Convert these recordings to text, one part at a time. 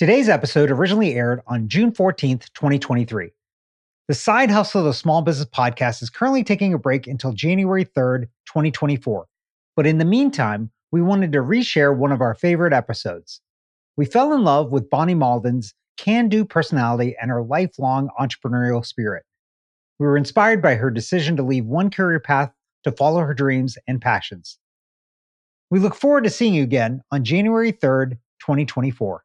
Today's episode originally aired on June 14th, 2023. The Side Hustle of the Small Business podcast is currently taking a break until January 3rd, 2024. But in the meantime, we wanted to reshare one of our favorite episodes. We fell in love with Bonnie Mauldin's can-do personality and her lifelong entrepreneurial spirit. We were inspired by her decision to leave one career path to follow her dreams and passions. We look forward to seeing you again on January 3rd, 2024.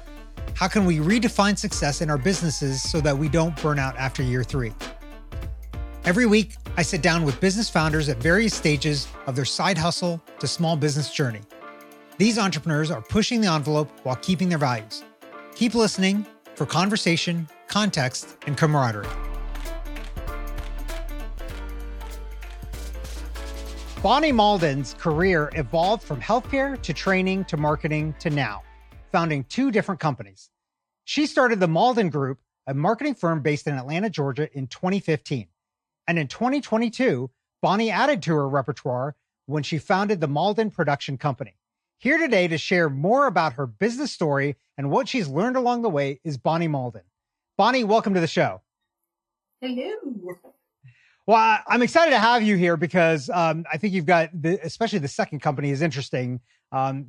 How can we redefine success in our businesses so that we don't burn out after year three? Every week, I sit down with business founders at various stages of their side hustle to small business journey. These entrepreneurs are pushing the envelope while keeping their values. Keep listening for conversation, context, and camaraderie. Bonnie Mauldin's career evolved from healthcare to training to marketing to now, founding two different companies. She started the Mauldin Group, a marketing firm based in Atlanta, Georgia, in 2015. And in 2022, Bonnie added to her repertoire when she founded the Mauldin Production Company. Here today to share more about her business story and what she's learned along the way is Bonnie Mauldin. Bonnie, welcome to the show. Hello. Well, I'm excited to have you here because I think you've got, especially the second company is interesting,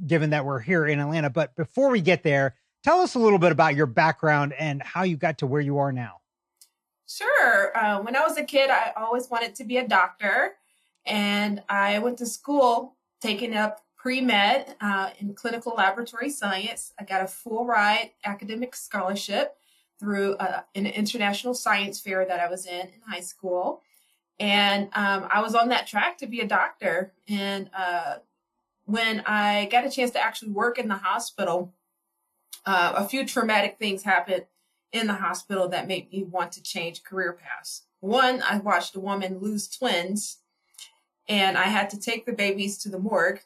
given that we're here in Atlanta. But before we get there, tell us a little bit about your background and how you got to where you are now. Sure. When I was a kid, I always wanted to be a doctor. And I went to school taking up pre-med in clinical laboratory science. I got a full ride academic scholarship through an international science fair that I was in high school. And I was on that track to be a doctor. And when I got a chance to actually work in the hospital, a few traumatic things happened in the hospital that made me want to change career paths. One, I watched a woman lose twins, and I had to take the babies to the morgue.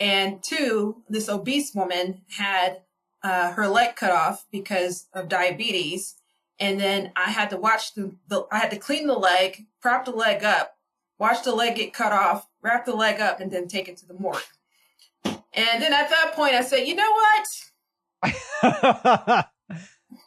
And two, this obese woman had her leg cut off because of diabetes. And then I had to watch I had to clean the leg, prop the leg up, watch the leg get cut off, wrap the leg up, and then take it to the morgue. And then at that point, I said, you know what?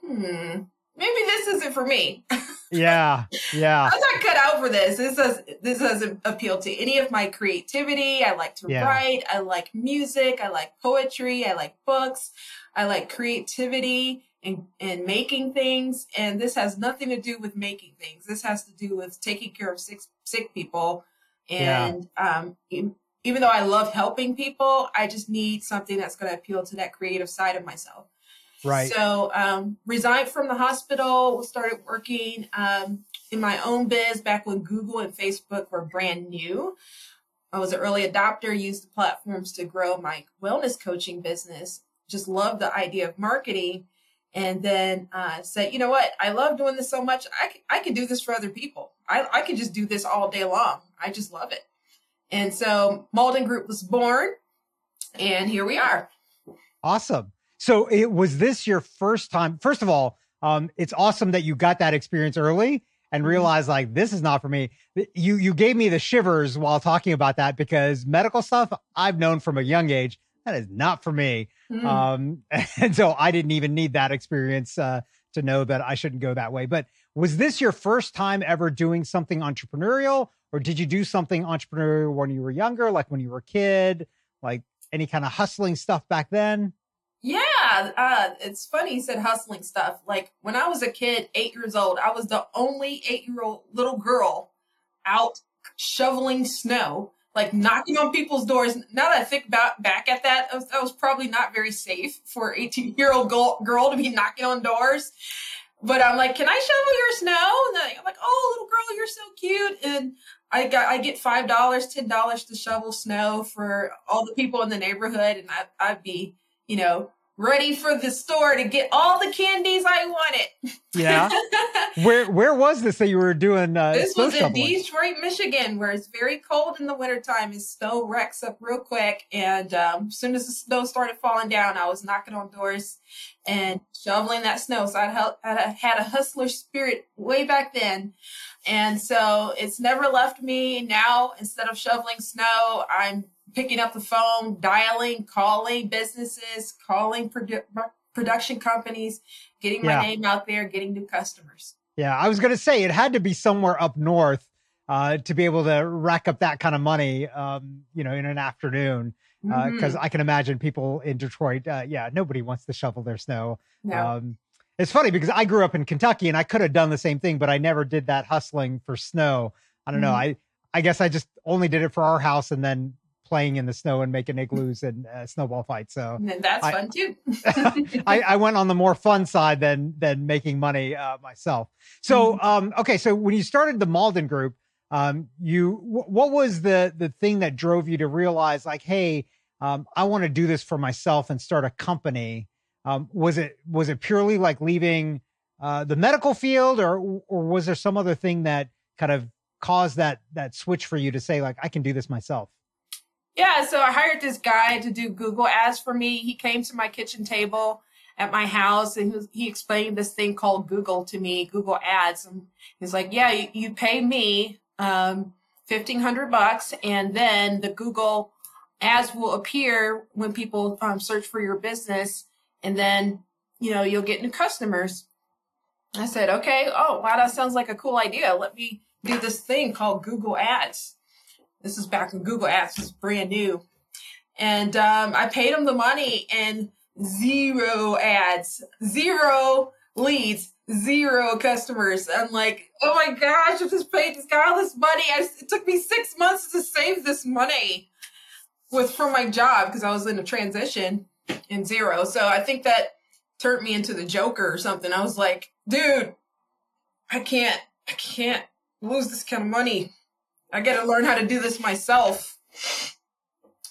Maybe this isn't for me. Yeah. I'm not cut out for this. This doesn't appeal to any of my creativity. I like to write. I like music. I like poetry. I like books. I like creativity. And making things. And this has nothing to do with making things. This has to do with taking care of sick people. And even though I love helping people, I just need something that's going to appeal to that creative side of myself. Right. So resigned from the hospital, started working in my own biz back when Google and Facebook were brand new. I was an early adopter, used the platforms to grow my wellness coaching business. Just loved the idea of marketing. And then said, you know what? I love doing this so much. I can do this for other people. I can just do this all day long. I just love it. And so Mauldin Group was born, and here we are. Awesome. So it was this your first time? First of all, it's awesome that you got that experience early and realized like this is not for me. You gave me the shivers while talking about that because medical stuff I've known from a young age. That is not for me. And so I didn't even need that experience to know that I shouldn't go that way. But was this your first time ever doing something entrepreneurial, or did you do something entrepreneurial when you were younger, like when you were a kid, like any kind of hustling stuff back then? Yeah. It's funny you said hustling stuff. Like when I was a kid, 8 years old, I was the only 8-year-old little girl out shoveling snow. Like knocking on people's doors. Now that I think back at that, I was probably not very safe for an 18-year-old girl to be knocking on doors. But I'm like, can I shovel your snow? And I'm like, oh, little girl, you're so cute. And I get $5, $10 to shovel snow for all the people in the neighborhood. And I'd be, ready for the store to get all the candies I wanted. Yeah. Where was this that you were doing? This was in Detroit, Michigan, where it's very cold in the wintertime. And snow wrecks up real quick. And as soon as the snow started falling down, I was knocking on doors and shoveling that snow. So I had a hustler spirit way back then. And so it's never left me. Now, instead of shoveling snow, I'm picking up the phone, dialing, calling businesses, calling production companies, getting my name out there, getting new customers. Yeah, I was going to say it had to be somewhere up north to be able to rack up that kind of money, you know, in an afternoon. Because I can imagine people in Detroit, nobody wants to shovel their snow. No. It's funny because I grew up in Kentucky and I could have done the same thing, but I never did that hustling for snow. I don't know. I guess I just only did it for our house and then playing in the snow and making igloos and snowball fights. So and that's fun too. I went on the more fun side than making money myself. So, okay. So when you started the Mauldin Group, what was the thing that drove you to realize like, hey, I want to do this for myself and start a company? Was it purely like leaving the medical field or was there some other thing that kind of caused that switch for you to say like, I can do this myself? Yeah, so I hired this guy to do Google ads for me. He came to my kitchen table at my house and he explained this thing called Google to me, Google ads. And he's like, yeah, you pay me $1,500 and then the Google ads will appear when people search for your business and then, you know, you'll get new customers. I said, okay, oh, wow, that sounds like a cool idea. Let me do this thing called Google ads. This is back when Google Ads was brand new. And I paid him the money and zero ads, zero leads, zero customers. I'm like, oh my gosh, I just paid this guy all this money. It took me 6 months to save this money from my job because I was in a transition and zero. So I think that turned me into the Joker or something. I was like, dude, I can't lose this kind of money. I got to learn how to do this myself.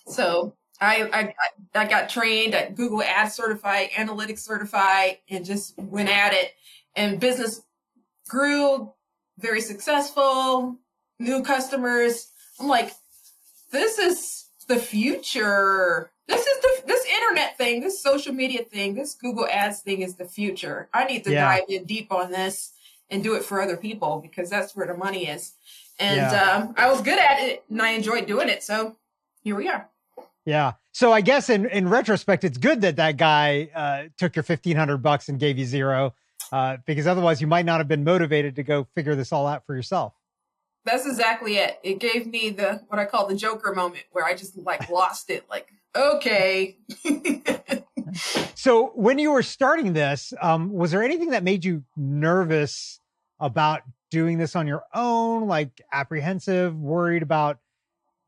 So I got trained at Google Ads Certified, Analytics Certified, and just went at it. And business grew, very successful, new customers. I'm like, this is the future. This is this internet thing, this social media thing, this Google Ads thing is the future. I need to dive in deep on this and do it for other people because that's where the money is. And I was good at it and I enjoyed doing it. So here we are. Yeah. So I guess in retrospect, it's good that guy took your $1,500 and gave you zero because otherwise you might not have been motivated to go figure this all out for yourself. That's exactly it. It gave me what I call the Joker moment where I just like lost it. Like, okay. So when you were starting this, was there anything that made you nervous about doing this on your own, like apprehensive, worried about,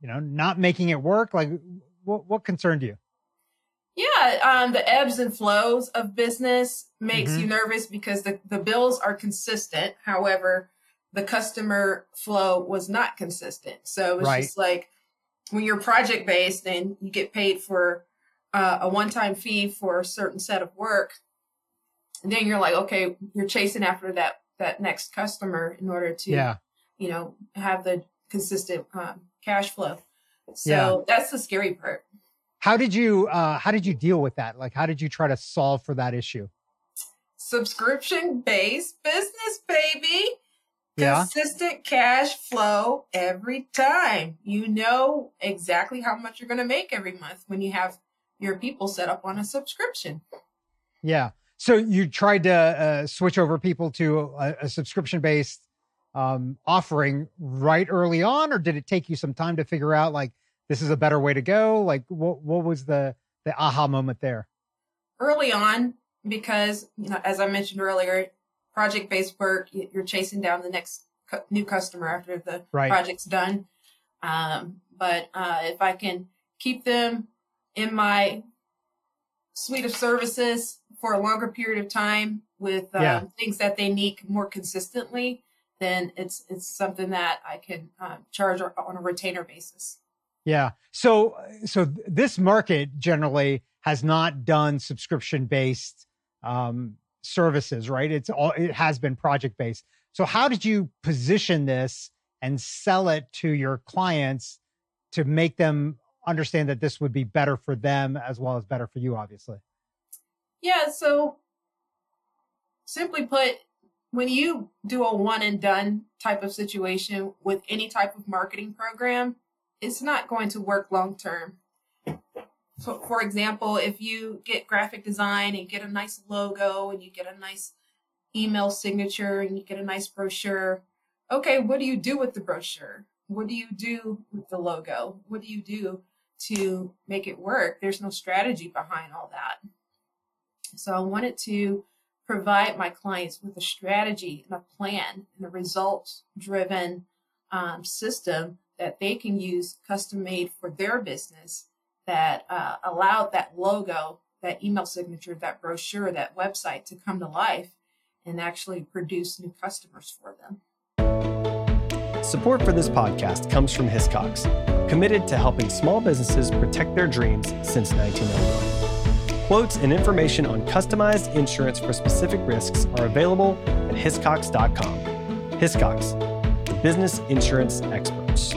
you know, not making it work? Like what concerned you? Yeah. The ebbs and flows of business makes you nervous because the bills are consistent. However, the customer flow was not consistent. So it was just like when you're project based and you get paid for a one-time fee for a certain set of work. And then you're like, okay, you're chasing after that next customer in order to, you know, have the consistent cash flow. So that's the scary part. How did you deal with that? Like, how did you try to solve for that issue? Subscription-based business, baby. Consistent cash flow every time. You know exactly how much you're going to make every month when you have your people set up on a subscription. Yeah. So you tried to switch over people to a subscription-based offering right early on, or did it take you some time to figure out like, this is a better way to go? Like what was the aha moment there? Early on, because, you know, as I mentioned earlier, project-based work, you're chasing down the next new customer after the project's done. But if I can keep them in my suite of services for a longer period of time with things that they need more consistently, then it's something that I can charge on a retainer basis. Yeah. So this market generally, has not done subscription-based services, right? It has been project-based. So how did you position this and sell it to your clients to make them understand that this would be better for them as well as better for you, obviously? Yeah, so simply put, when you do a one and done type of situation with any type of marketing program, it's not going to work long term. So for example, if you get graphic design and get a nice logo and you get a nice email signature and you get a nice brochure, okay, what do you do with the brochure? What do you do with the logo? What do you do to make it work? There's no strategy behind all that. So I wanted to provide my clients with a strategy and a plan and a results-driven system that they can use custom-made for their business that allowed that logo, that email signature, that brochure, that website to come to life and actually produce new customers for them. Support for this podcast comes from Hiscox, committed to helping small businesses protect their dreams since 1901. Quotes and information on customized insurance for specific risks are available at hiscox.com. Hiscox, the business insurance experts.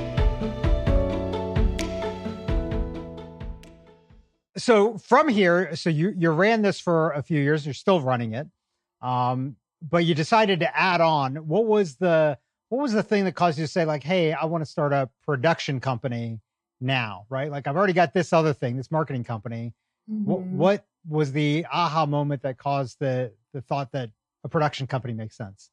So from here, you ran this for a few years, you're still running it, but you decided to add on. What was the thing that caused you to say, like, hey, I want to start a production company now, right? Like, I've already got this other thing, this marketing company. Mm-hmm. What was the aha moment that caused the thought that a production company makes sense?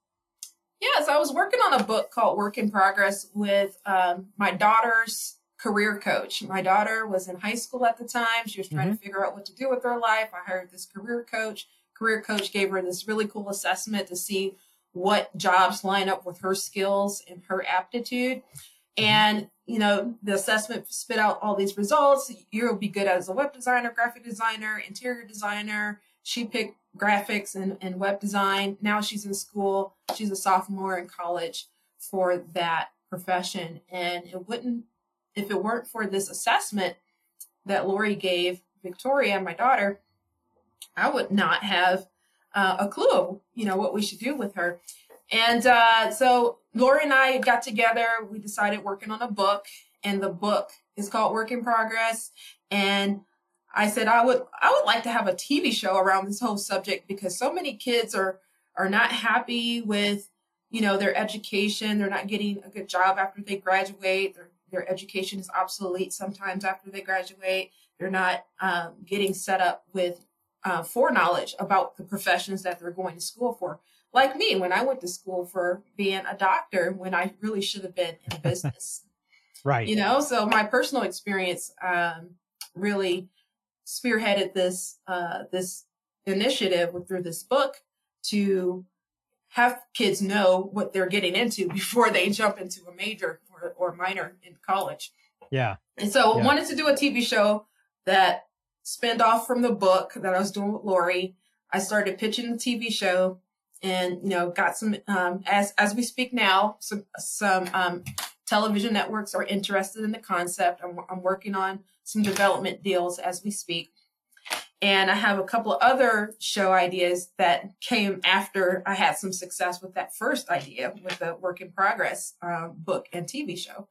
Yes, I was working on a book called Work in Progress with my daughter's career coach. My daughter was in high school at the time. She was trying to figure out what to do with her life. I hired this career coach. Career coach gave her this really cool assessment to see what jobs line up with her skills and her aptitude. And, you know, the assessment spit out all these results. You'll be good as a web designer, graphic designer, interior designer. She picked graphics and web design. Now she's in school. She's a sophomore in college for that profession. And if it weren't for this assessment that Lori gave Victoria, my daughter, I would not have a clue, you know, what we should do with her. And so Laura and I got together, we decided working on a book, and the book is called Work in Progress. And I said, I would like to have a TV show around this whole subject, because so many kids are not happy with, you know, their education. They're not getting a good job after they graduate. Their education is obsolete sometimes after they graduate. They're not getting set up with foreknowledge about the professions that they're going to school for. Like me, when I went to school for being a doctor, when I really should have been in business. Right. You know, so my personal experience really spearheaded this initiative through this book to have kids know what they're getting into before they jump into a major or minor in college. Yeah. And so I wanted to do a TV show that spend off from the book that I was doing with Lori. I started pitching the TV show, and, you know, got some, as we speak now, some television networks are interested in the concept. I'm working on some development deals as we speak. And I have a couple of other show ideas that came after I had some success with that first idea with the Work in Progress book and TV show.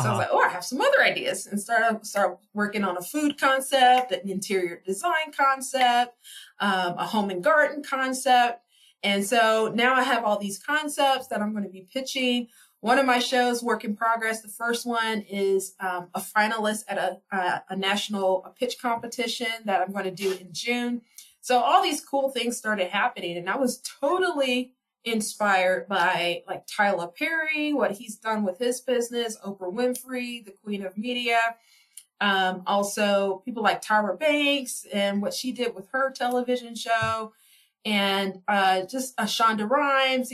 So I was like, I have some other ideas, and start working on a food concept, an interior design concept, a home and garden concept. And so now I have all these concepts that I'm going to be pitching. One of my shows, Work in Progress, the first one is a finalist at a national pitch competition that I'm going to do in June. So all these cool things started happening, and I was totally inspired by, like, Tyler Perry, what he's done with his business, Oprah Winfrey, the queen of media. Also people like Tyra Banks and what she did with her television show, and just Shonda Rhimes,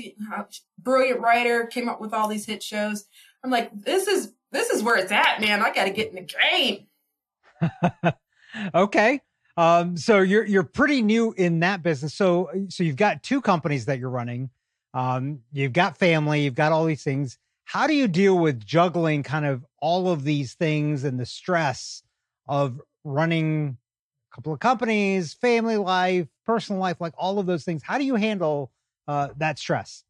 brilliant writer, came up with all these hit shows. I'm like, this is where it's at, man. I got to get in the game. Okay. So you're pretty new in that business. So you've got two companies that you're running. You've got family, you've got all these things. How do you deal with juggling kind of all of these things and the stress of running a couple of companies, family life, personal life, like all of those things. How do you handle that stress?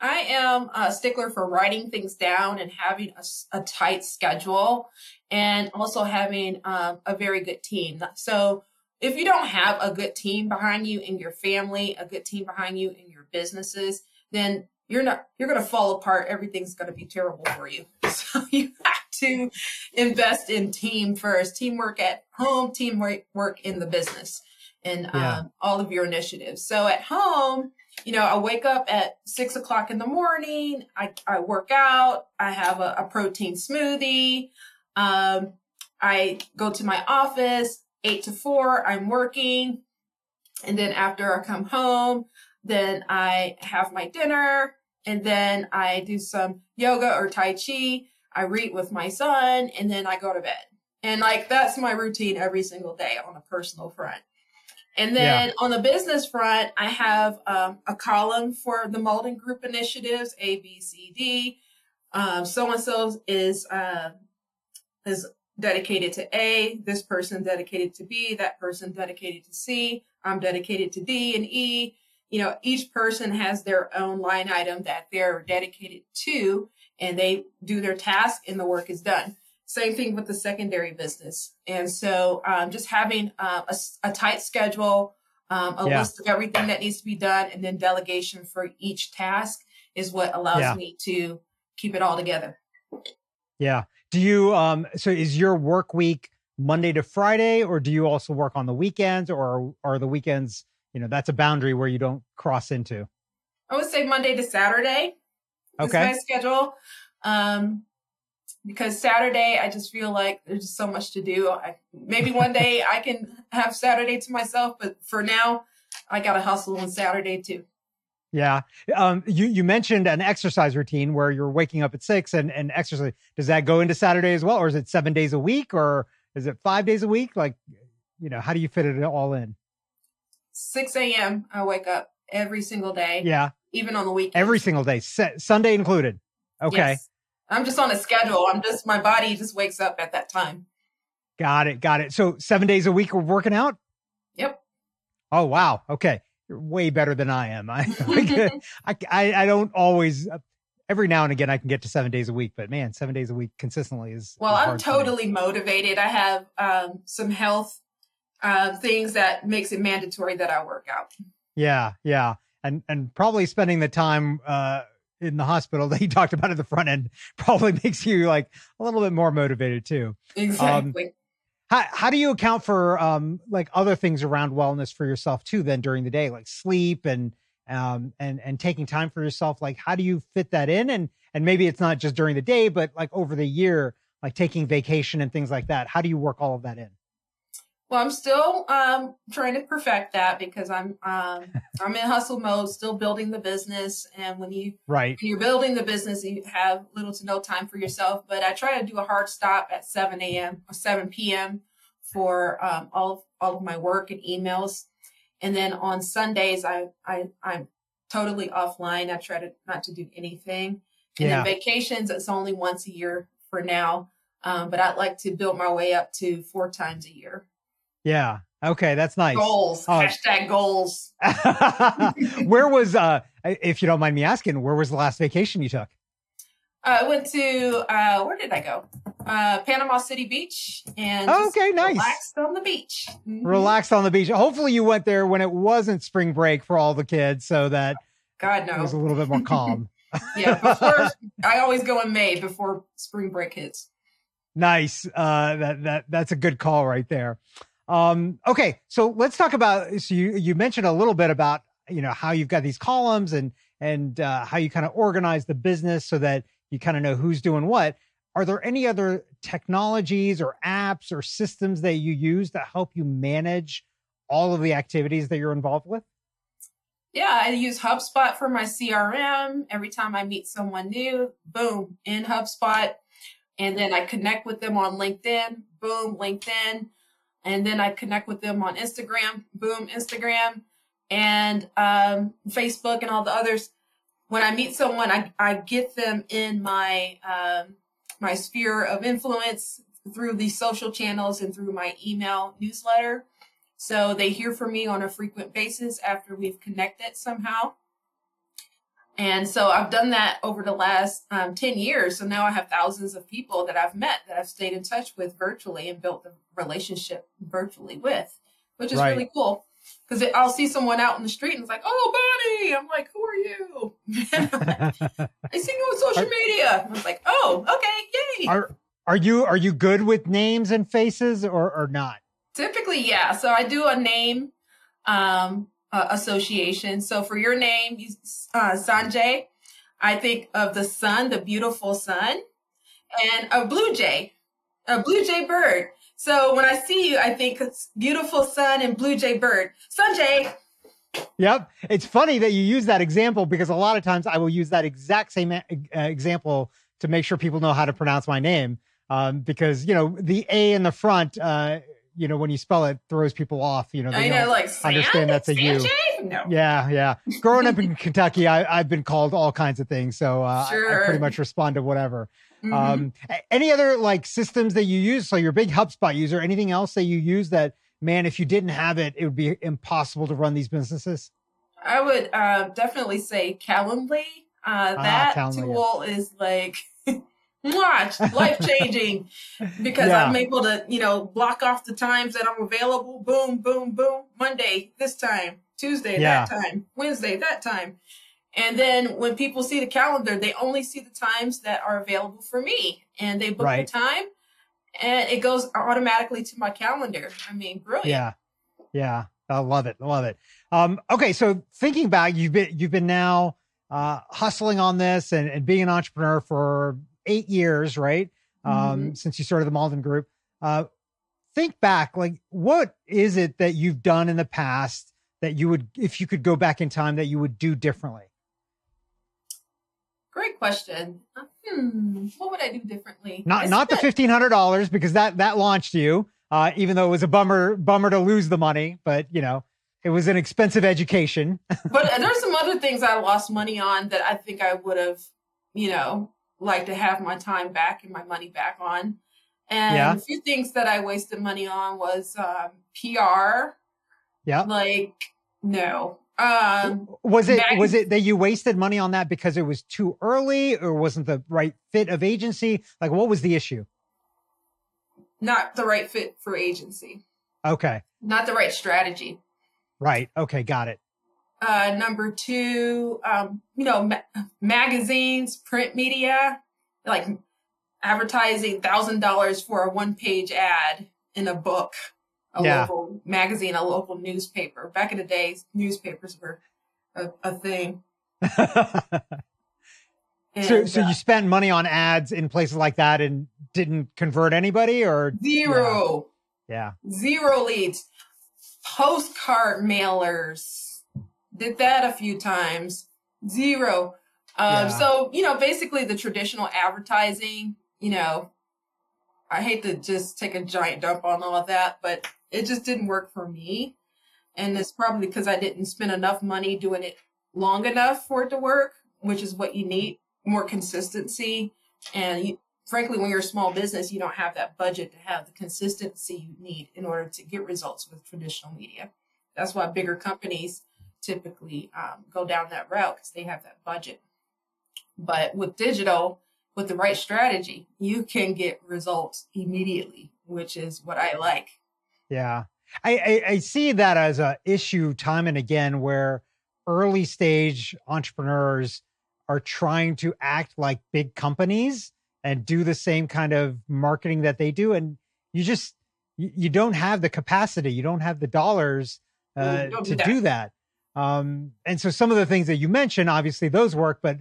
I am a stickler for writing things down and having a tight schedule, and also having a very good team. So if you don't have a good team behind you in your family, a good team behind you in your businesses, then you're going to fall apart. Everything's going to be terrible for you. So you have to invest in team first, teamwork at home, teamwork in the business, and all of your initiatives. So at home, you know, I wake up at 6 o'clock in the morning. I work out. I have a protein smoothie. I go to my office 8 to 4. I'm working. And then after I come home, then I have my dinner, and then I do some yoga or Tai Chi. I read with my son, and then I go to bed. And like, that's my routine every single day on a personal front. And then on the business front, I have a column for the Mauldin Group initiatives, A, B, C, D. So-and-so is dedicated to A, this person dedicated to B, that person dedicated to C, I'm dedicated to D and E. You know, each person has their own line item that they're dedicated to, and they do their task and the work is done. Same thing with the secondary business. And so just having a tight schedule, a list of everything that needs to be done, and then delegation for each task is what allows me to keep it all together. Yeah. Do you, so is your work week Monday to Friday, or do you also work on the weekends, or are the weekends, you know, that's a boundary where you don't cross into? I would say Monday to Saturday is my schedule. Because Saturday, I just feel like there's just so much to do. Maybe one day I can have Saturday to myself, but for now, I got to hustle on Saturday too. Yeah. You mentioned an exercise routine where you're waking up at 6 and exercise. Does that go into Saturday as well? Or is it 7 days a week? Or is it 5 days a week? Like, you know, how do you fit it all in? 6 a.m. I wake up every single day. Yeah. Even on the weekend. Every single day, Sunday included. Okay. Yes. I'm just on a schedule. My body just wakes up at that time. Got it. So 7 days a week we're working out? Yep. Oh, wow. Okay. You're way better than I am. I don't always, every now and again, I can get to 7 days a week, but man, 7 days a week consistently is. Well, I'm totally motivated. I have some health things that makes it mandatory that I work out. Yeah. Yeah. And probably spending the time, in the hospital that you talked about at the front end probably makes you like a little bit more motivated too. Exactly. How do you account for like other things around wellness for yourself too, then during the day, like sleep and taking time for yourself? Like, how do you fit that in? And maybe it's not just during the day, but like over the year, like taking vacation and things like that. How do you work all of that in? Well, I'm still trying to perfect that because I'm in hustle mode, still building the business. And when you're building the business, you have little to no time for yourself. But I try to do a hard stop at 7 a.m. or 7 p.m. for all of my work and emails. And then on Sundays, I'm totally offline. I try to not to do anything. And then vacations, it's only once a year for now. But I'd like to build my way up to 4 times a year. Yeah. Okay. That's nice. Goals. Oh. Hashtag goals. Where was, if you don't mind me asking, where was the last vacation you took? I went to, where did I go? Panama City Beach. And nice. Relaxed on the beach. Mm-hmm. Relaxed on the beach. Hopefully you went there when it wasn't spring break for all the kids so that it was a little bit more calm. Yeah. I always go in May before spring break hits. Nice. That's a good call right there. Okay. So let's talk about, so you mentioned a little bit about, you know, how you've got these columns and how you kind of organize the business so that you kind of know who's doing what. Are there any other technologies or apps or systems that you use that help you manage all of the activities that you're involved with? Yeah, I use HubSpot for my CRM. Every time I meet someone new, boom, in HubSpot. And then I connect with them on LinkedIn, boom, LinkedIn. And then I connect with them on Instagram, boom, Instagram, and Facebook and all the others. When I meet someone, I get them in my my sphere of influence through these social channels and through my email newsletter. So they hear from me on a frequent basis after we've connected somehow. And so I've done that over the last 10 years. So now I have thousands of people that I've met that I've stayed in touch with virtually and built a relationship virtually with, which is really cool. Because I'll see someone out in the street and it's like, oh, Bonnie. I'm like, who are you? I see you on social media. I was like, oh, okay, yay. Are you good with names and faces or not? Typically, yeah. So I do a name association. So for your name, Sanjay, I think of the sun, the beautiful sun, and a blue jay bird. So when I see you, I think it's beautiful sun and blue jay bird. Sanjay. Yep. It's funny that you use that example because a lot of times I will use that exact same example to make sure people know how to pronounce my name. Because, you know, the A in the front, you know, when you spell it, throws people off, you know, they don't like understand that's a U. No. Yeah. Yeah. Growing up in Kentucky, I've been called all kinds of things. So I pretty much respond to whatever. Mm-hmm. Any other like systems that you use? So you're a big HubSpot user, anything else that you use that, man, if you didn't have it, it would be impossible to run these businesses? I would definitely say Calendly. Calendly tool is like life-changing because I'm able to, you know, block off the times that I'm available. Boom, boom, boom. Monday, this time, Tuesday, that time, Wednesday, that time. And then when people see the calendar, they only see the times that are available for me. And they book the time, and it goes automatically to my calendar. I mean, brilliant. Yeah, yeah. I love it. I love it. Okay, so thinking back, you've been now hustling on this and being an entrepreneur for 8 years, right? Since you started the Mauldin Group. Think back, like, what is it that you've done in the past that you would, if you could go back in time, that you would do differently? Great question. What would I do differently? Not the $1,500 because that launched you, even though it was a bummer to lose the money, but you know, it was an expensive education. But there's some other things I lost money on that I think I would have, you know, like to have my time back and my money back on. And a few things that I wasted money on was PR. Yeah. Like, no. Was it that you wasted money on that because it was too early or wasn't the right fit of agency? Like, what was the issue? Not the right fit for agency. Okay. Not the right strategy. Right. Okay. Got it. Number two, you know, magazines, print media, like advertising $1,000 for a one-page ad in a book, a local magazine, a local newspaper. Back in the day, newspapers were a thing. So you spent money on ads in places like that and didn't convert anybody or? Zero. Yeah. Zero leads. Postcard mailers. Did that a few times. Zero. So, you know, basically the traditional advertising, you know, I hate to just take a giant dump on all of that, but it just didn't work for me. And it's probably because I didn't spend enough money doing it long enough for it to work, which is what you need, more consistency. And you, frankly, when you're a small business, you don't have that budget to have the consistency you need in order to get results with traditional media. That's why bigger companies typically go down that route because they have that budget. But with digital, with the right strategy, you can get results immediately, which is what I like. Yeah. I see that as an issue time and again, where early stage entrepreneurs are trying to act like big companies and do the same kind of marketing that they do. And you just, you don't have the capacity, you don't have the dollars to do that. And so some of the things that you mentioned, obviously those work, but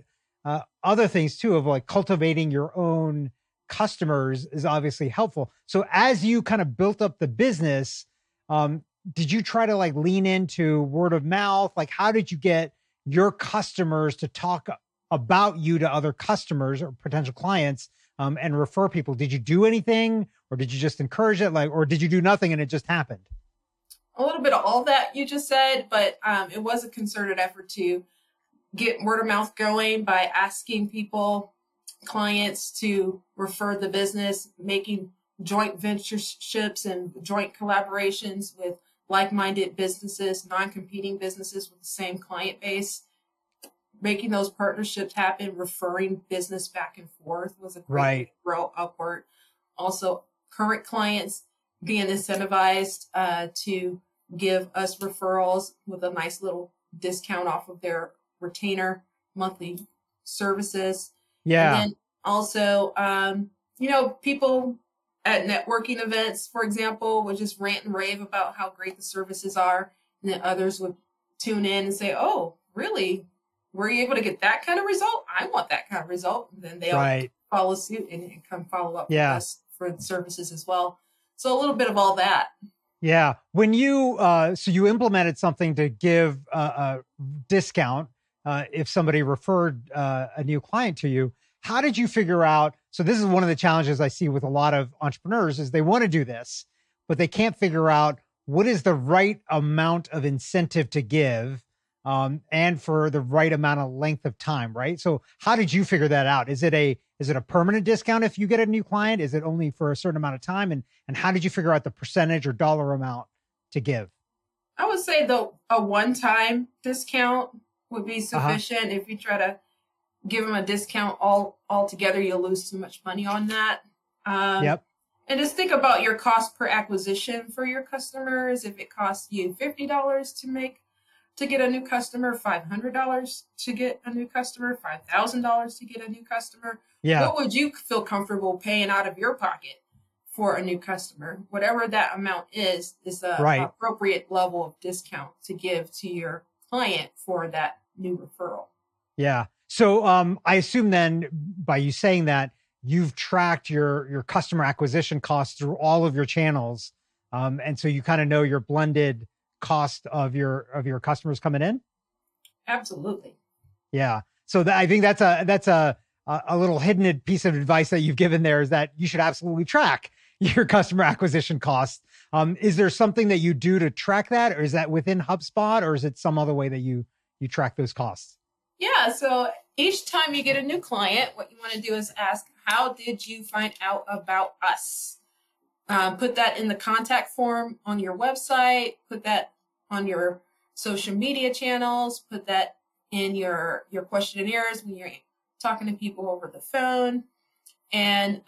other things too of like cultivating your own customers is obviously helpful. So as you kind of built up the business, did you try to like lean into word of mouth? Like how did you get your customers to talk about you to other customers or potential clients and refer people? Did you do anything or did you just encourage it? Like, or did you do nothing and it just happened? A little bit of all that you just said, but it was a concerted effort to get word of mouth going by asking people, clients to refer the business, making joint ventureships and joint collaborations with like-minded businesses, non-competing businesses with the same client base. Making those partnerships happen, referring business back and forth was a great grow upward. Also, current clients being incentivized to give us referrals with a nice little discount off of their retainer monthly services. Yeah. And then also, you know, people at networking events, for example, would just rant and rave about how great the services are. And then others would tune in and say, oh, really? Were you able to get that kind of result? I want that kind of result. And then they'll follow suit and come follow up with us for services as well. So a little bit of all that. Yeah. When you, so you implemented something to give a discount if somebody referred a new client to you, how did you figure out? So this is one of the challenges I see with a lot of entrepreneurs is they want to do this, but they can't figure out what is the right amount of incentive to give and for the right amount of length of time, right? So how did you figure that out? Is it a permanent discount if you get a new client? Is it only for a certain amount of time? And how did you figure out the percentage or dollar amount to give? I would say a one-time discount would be sufficient. If you try to give them a discount all together, you'll lose too much money on that. And just think about your cost per acquisition for your customers. If it costs you $50 to get a new customer, $500 to get a new customer, $5,000 to get a new customer. Yeah. What would you feel comfortable paying out of your pocket for a new customer? Whatever that amount is a appropriate level of discount to give to your client for that new referral. Yeah. So I assume then by you saying that, you've tracked your customer acquisition costs through all of your channels. And so you kind of know your blended cost of your customers coming in? Absolutely. Yeah. So I think that's a little hidden piece of advice that you've given there is that you should absolutely track your customer acquisition costs. Is there something that you do to track that, or is that within HubSpot, or is it some other way that you track those costs? Yeah. So each time you get a new client, what you want to do is ask, how did you find out about us? Put that in the contact form on your website, put that on your social media channels, put that in your questionnaires when you're talking to people over the phone. And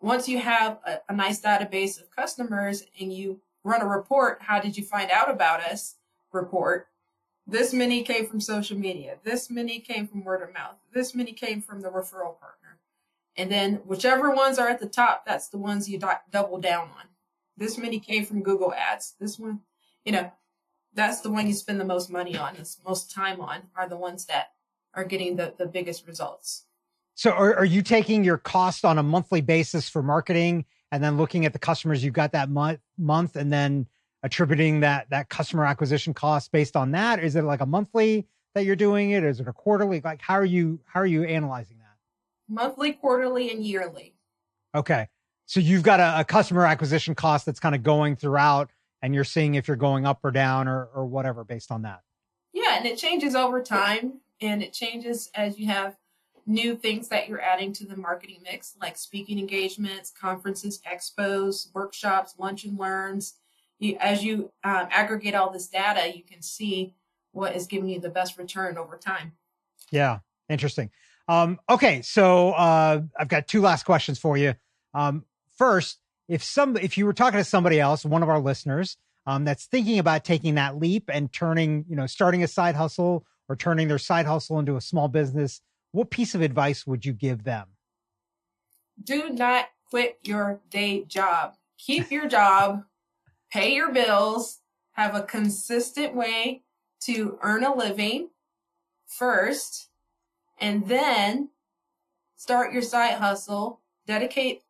once you have a nice database of customers and you run a report, how did you find out about us report, this many came from social media, this many came from word of mouth, this many came from the referral partner. And then whichever ones are at the top, that's the ones you double down on. This many came from Google Ads. This one, you know, that's the one you spend the most money on, is most time on, are the ones that are getting the biggest results. So are you taking your cost on a monthly basis for marketing and then looking at the customers you got that month and then attributing that customer acquisition cost based on that? Is it like a monthly that you're doing it? Is it a quarterly? Like how are you analyzing that? Monthly, quarterly, and yearly. Okay. So you've got a customer acquisition cost that's kind of going throughout, and you're seeing if you're going up or down or whatever based on that. Yeah. And it changes over time, and it changes as you have new things that you're adding to the marketing mix, like speaking engagements, conferences, expos, workshops, lunch and learns. As you aggregate all this data, you can see what is giving you the best return over time. Yeah. Interesting. Okay, so I've got two last questions for you. First, if you were talking to somebody else, one of our listeners, that's thinking about taking that leap and starting a side hustle or turning their side hustle into a small business, what piece of advice would you give them? Do not quit your day job. Keep your job, pay your bills, have a consistent way to earn a living first. And then start your side hustle, dedicate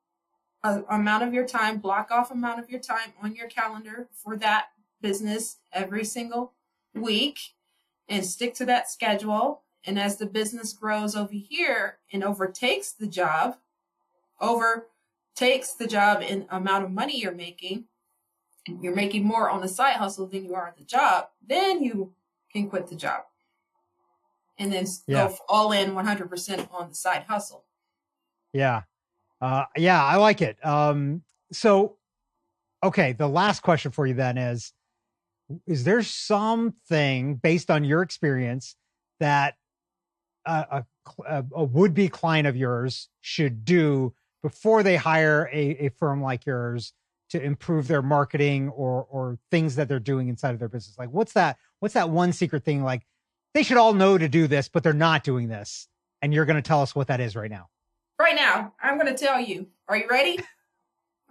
an amount of your time, block off amount of your time on your calendar for that business every single week, and stick to that schedule. And as the business grows over here and overtakes the job in amount of money you're making more on the side hustle than you are at the job, then you can quit the job. And then go all in 100% on the side hustle. Yeah. Yeah, I like it. So Okay, the last question for you then is there something based on your experience that a would-be client of yours should do before they hire a firm like yours to improve their marketing or things that they're doing inside of their business? Like what's that one secret thing like they should all know to do this, but they're not doing this? And you're going to tell us what that is right now. Right now, I'm going to tell you. Are you ready?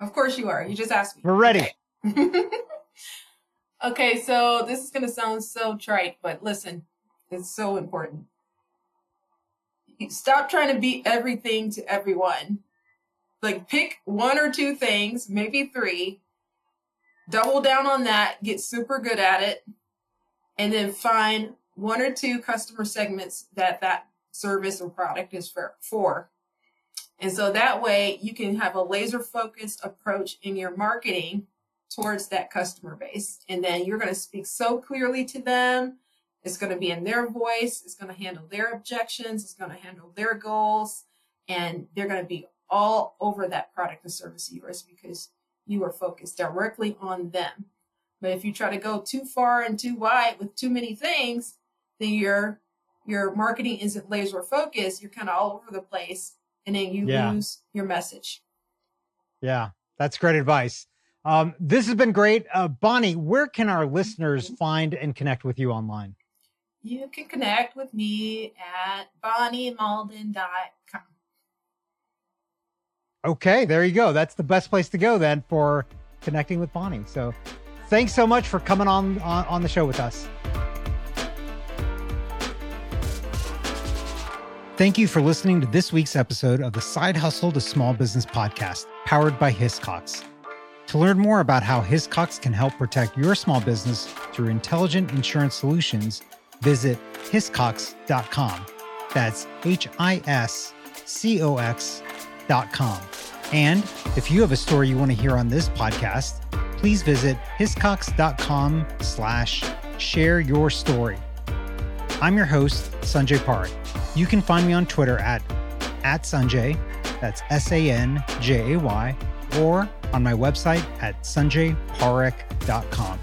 Of course you are. You just asked me. We're ready. Okay, so this is going to sound so trite, but listen, it's so important. Stop trying to be everything to everyone. Like pick one or two things, maybe three, double down on that, get super good at it, and then find one or two customer segments that service or product is for. And so that way you can have a laser focused approach in your marketing towards that customer base. And then you're going to speak so clearly to them. It's going to be in their voice. It's going to handle their objections. It's going to handle their goals. And they're going to be all over that product or service of yours because you are focused directly on them. But if you try to go too far and too wide with too many things, then your marketing isn't laser focused. You're kind of all over the place, and then you lose your message. Yeah, that's great advice. This has been great. Bonnie, where can our listeners find and connect with you online? You can connect with me at bonniemauldin.com. Okay, there you go. That's the best place to go then for connecting with Bonnie. So thanks so much for coming on the show with us. Thank you for listening to this week's episode of the Side Hustle to Small Business podcast, powered by Hiscox. To learn more about how Hiscox can help protect your small business through intelligent insurance solutions, visit hiscox.com. That's HISCOX.com. And if you have a story you want to hear on this podcast, please visit hiscox.com/share your story. I'm your host, Sanjay Parikh. You can find me on Twitter at Sanjay, that's Sanjay, or on my website at sanjayparikh.com.